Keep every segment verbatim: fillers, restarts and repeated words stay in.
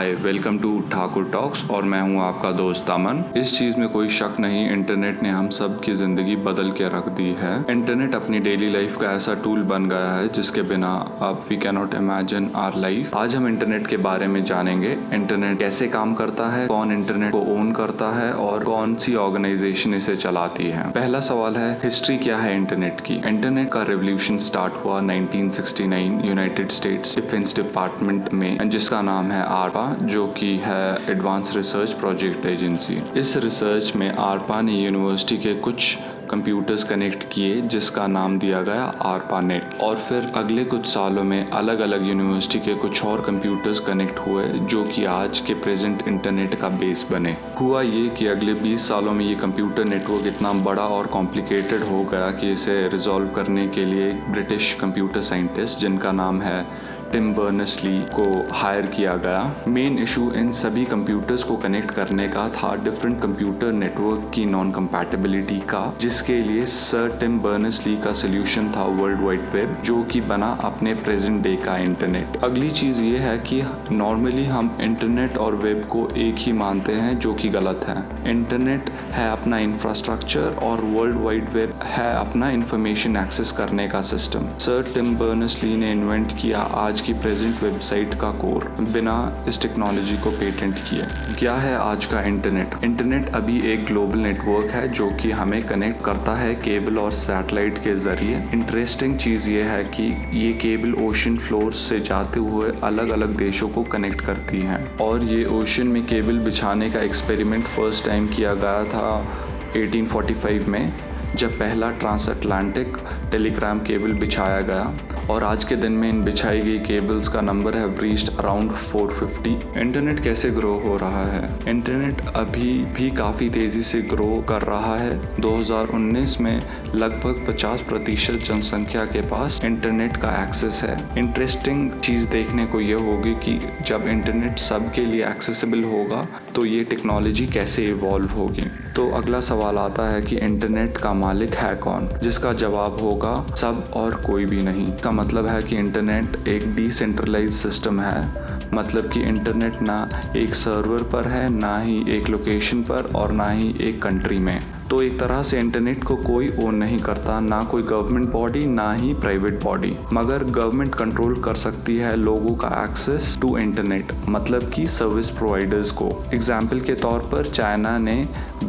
Hi, welcome to Thakur talks और मैं हूं आपका दोस्त अमन। इस चीज में कोई शक नहीं, इंटरनेट ने हम सब की जिंदगी बदल के रख दी है। इंटरनेट अपनी डेली लाइफ का ऐसा टूल बन गया है जिसके बिना अब we can not imagine our life. आज हम इंटरनेट के बारे में जानेंगे, इंटरनेट कैसे काम करता है, कौन इंटरनेट को ओन करता है और कौन सी ऑर्गेनाइजेशन इसे चलाती है। पहला सवाल है, हिस्ट्री क्या है इंटरनेट की। इंटरनेट का रेवोल्यूशन स्टार्ट हुआ nineteen sixty nine United States defence department में, जिसका नाम है आरपा, जो कि है एडवांस रिसर्च प्रोजेक्ट एजेंसी। इस रिसर्च में आरपा ने यूनिवर्सिटी के कुछ कंप्यूटर्स कनेक्ट किए जिसका नाम दिया गया आरपानेट। और फिर अगले कुछ सालों में अलग अलग यूनिवर्सिटी के कुछ और कंप्यूटर्स कनेक्ट हुए जो कि आज के प्रेजेंट इंटरनेट का बेस बने। हुआ ये कि अगले बीस सालों में ये कंप्यूटर नेटवर्क इतना बड़ा और कॉम्प्लिकेटेड हो गया कि इसे रिजॉल्व करने के लिए एक ब्रिटिश कंप्यूटर साइंटिस्ट जिनका नाम है टिम बर्नर्स ली को हायर किया गया। मेन इशू इन सभी कंप्यूटर्स को कनेक्ट करने का था डिफरेंट कंप्यूटर नेटवर्क की नॉन कंपैटिबिलिटी का, जिसके लिए सर टिम बर्नर्स ली का सोल्यूशन था वर्ल्ड वाइड वेब, जो कि बना अपने प्रेजेंट डे का इंटरनेट। अगली चीज ये है कि नॉर्मली हम इंटरनेट और वेब को एक ही मानते हैं, जो कि गलत है। इंटरनेट है अपना इंफ्रास्ट्रक्चर और वर्ल्ड वाइड वेब है अपना इंफॉर्मेशन एक्सेस करने का system. Sir Tim Berners Lee ने इन्वेंट किया आज की प्रेजेंट वेबसाइट का कोर, बिना इस टेक्नोलॉजी को पेटेंट किए। क्या है आज का इंटरनेट? इंटरनेट अभी एक ग्लोबल नेटवर्क है जो कि हमें कनेक्ट करता है केबल और सैटेलाइट के जरिए। इंटरेस्टिंग चीज ये है कि ये केबल ओशन फ्लोर से जाते हुए अलग अलग देशों को कनेक्ट करती है। और ये ओशन में केबल बिछाने का एक्सपेरिमेंट फर्स्ट टाइम किया गया था एटीन फोर्टी फाइव में, जब पहला ट्रांस अटलांटिक टेलीग्राम केबल बिछाया गया। और आज के दिन में इन बिछाई गई केबल्स का नंबर है reached around four fifty. Internet कैसे ग्रो हो रहा है? इंटरनेट अभी भी काफ़ी तेज़ी से ग्रो कर रहा है। दो हज़ार उन्नीस में लगभग पचास प्रतिशत जनसंख्या के पास इंटरनेट का एक्सेस है। इंटरेस्टिंग चीज़ देखने को ये होगी कि जब इंटरनेट सबके लिए एक्सेसिबल होगा तो ये टेक्नोलॉजी कैसे इवॉल्व होगी। तो अगला सवाल आता है कि इंटरनेट का मालिक है कौन, जिसका जवाब होगा सब और कोई भी नहीं। इसका मतलब है कि इंटरनेट एक डिसेंट्रलाइज्ड सिस्टम है, मतलब कि इंटरनेट ना एक सर्वर पर है, ना ही एक लोकेशन पर और ना ही एक कंट्री में। तो एक तरह से इंटरनेट को कोई ओन नहीं करता, ना कोई गवर्नमेंट बॉडी ना ही प्राइवेट बॉडी। मगर गवर्नमेंट कंट्रोल कर सकती है लोगों का एक्सेस टू इंटरनेट, मतलब कि सर्विस प्रोवाइडर्स को। एग्जाम्पल के तौर पर चाइना ने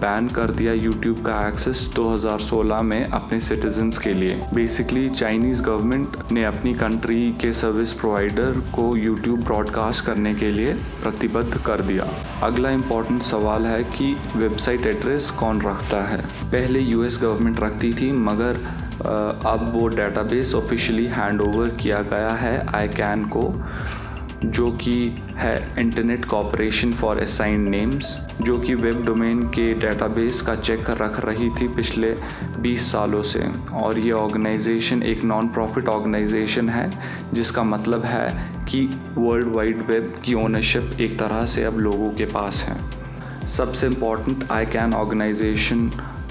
बैन कर दिया यूट्यूब का एक्सेस दो हज़ार सोलह में अपने सिटीजन्स के लिए। बेसिकली चाइनीज गवर्नमेंट ने अपनी कंट्री के सर्विस प्रोवाइडर को यूट्यूब ब्रॉडकास्ट करने के लिए प्रतिबद्ध कर दिया। अगला इम्पोर्टेंट सवाल है कि वेबसाइट एड्रेस कौन रखता है। पहले यूएस गवर्नमेंट रखती थी, मगर अब वो डेटाबेस ऑफिशियली हैंडओवर किया गया है आई कैन को, जो कि है internet corporation for assigned names, जो कि वेब डोमेन के डेटाबेस का चेक रख रही थी पिछले बीस सालों से। और ये ऑर्गेनाइजेशन एक नॉन प्रॉफिट ऑर्गेनाइजेशन है, जिसका मतलब है कि वर्ल्ड वाइड वेब की ओनरशिप एक तरह से अब लोगों के पास है। सबसे इम्पॉर्टेंट आई कैन ऑर्गेनाइजेशन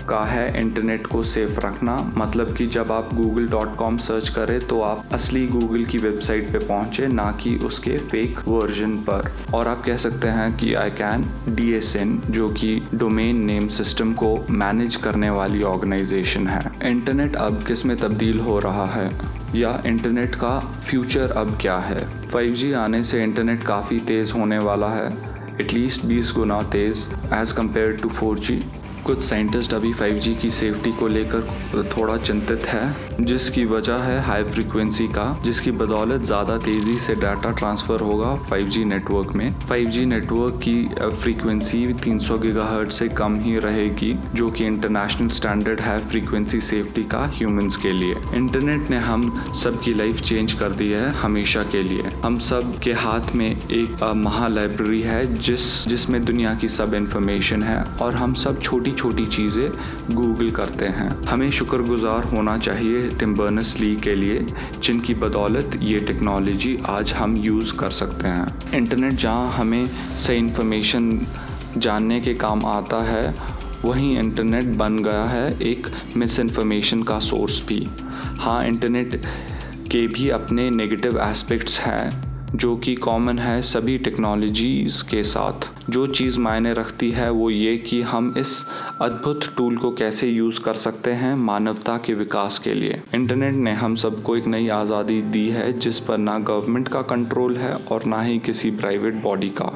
का है इंटरनेट को सेफ रखना, मतलब कि जब आप गूगल डॉट कॉम सर्च करें तो आप असली गूगल की वेबसाइट पे पहुंचे, ना कि उसके फेक वर्जन पर। और आप कह सकते हैं कि ICANN D S N, जो कि डोमेन नेम सिस्टम को मैनेज करने वाली ऑर्गेनाइजेशन है। इंटरनेट अब किस में तब्दील हो रहा है या इंटरनेट का फ्यूचर अब क्या है? फाइव जी आने से इंटरनेट काफ़ी तेज़ होने वाला है, एटलीस्ट बीस गुना तेज़ as compared to four G. कुछ साइंटिस्ट अभी फाइव जी की सेफ्टी को लेकर थोड़ा चिंतित है, जिसकी वजह है हाई फ्रीक्वेंसी का, जिसकी बदौलत ज़्यादा तेज़ी से डाटा ट्रांसफ़र होगा फाइव जी नेटवर्क में। फाइव जी नेटवर्क की फ्रीक्वेंसी तीन सौ गीगाहर्ट्ज़ से कम ही रहेगी, जो कि इंटरनेशनल स्टैंडर्ड है फ्रीक्वेंसी सेफ्टी का ह्यूमंस के लिए। इंटरनेट ने हम सब की लाइफ चेंज कर दी है हमेशा के लिए। हम सब के हाथ में एक महा लाइब्रेरी है जिस जिसमें दुनिया की सब इन्फॉर्मेशन है, और हम सब छोटी छोटी चीज़ें गूगल करते हैं। हमें शुक्रगुजार होना चाहिए टिम बर्नर्स ली के लिए, जिनकी बदौलत ये टेक्नोलॉजी आज हम यूज़ कर सकते हैं। इंटरनेट जहां हमें सही इन्फॉर्मेशन जानने के काम आता है, वहीं इंटरनेट बन गया है एक मिस इन्फॉर्मेशन का सोर्स भी। हाँ, इंटरनेट के भी अपने नेगेटिव एस्पेक्ट्स हैं, जो कि कॉमन है सभी टेक्नोलॉजीज़ के साथ। जो चीज़ मायने रखती है वो ये कि हम इस अद्भुत टूल को कैसे यूज़ कर सकते हैं मानवता के विकास के लिए। इंटरनेट ने हम सबको एक नई आज़ादी दी है जिस पर ना गवर्नमेंट का कंट्रोल है और ना ही किसी प्राइवेट बॉडी का।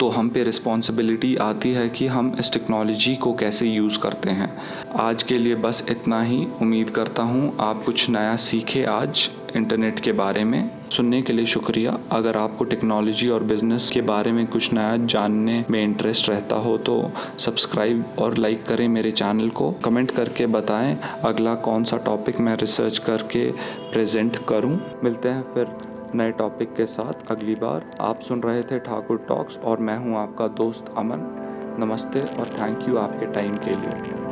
तो हम पे रिस्पॉन्सिबिलिटी आती है कि हम इस टेक्नोलॉजी को कैसे यूज़ करते हैं। आज के लिए बस इतना ही। उम्मीद करता हूँ आप कुछ नया सीखे आज इंटरनेट के बारे में। सुनने के लिए शुक्रिया। अगर आपको टेक्नोलॉजी और बिजनेस के बारे में कुछ नया जानने में इंटरेस्ट रहता हो तो सब्सक्राइब और लाइक करें मेरे चैनल को। कमेंट करके बताएं अगला कौन सा टॉपिक मैं रिसर्च करके प्रेजेंट करूँ। मिलते हैं फिर नए टॉपिक के साथ अगली बार। आप सुन रहे थे ठाकुर टॉक्स और मैं हूं आपका दोस्त अमन। नमस्ते और थैंक यू आपके टाइम के लिए।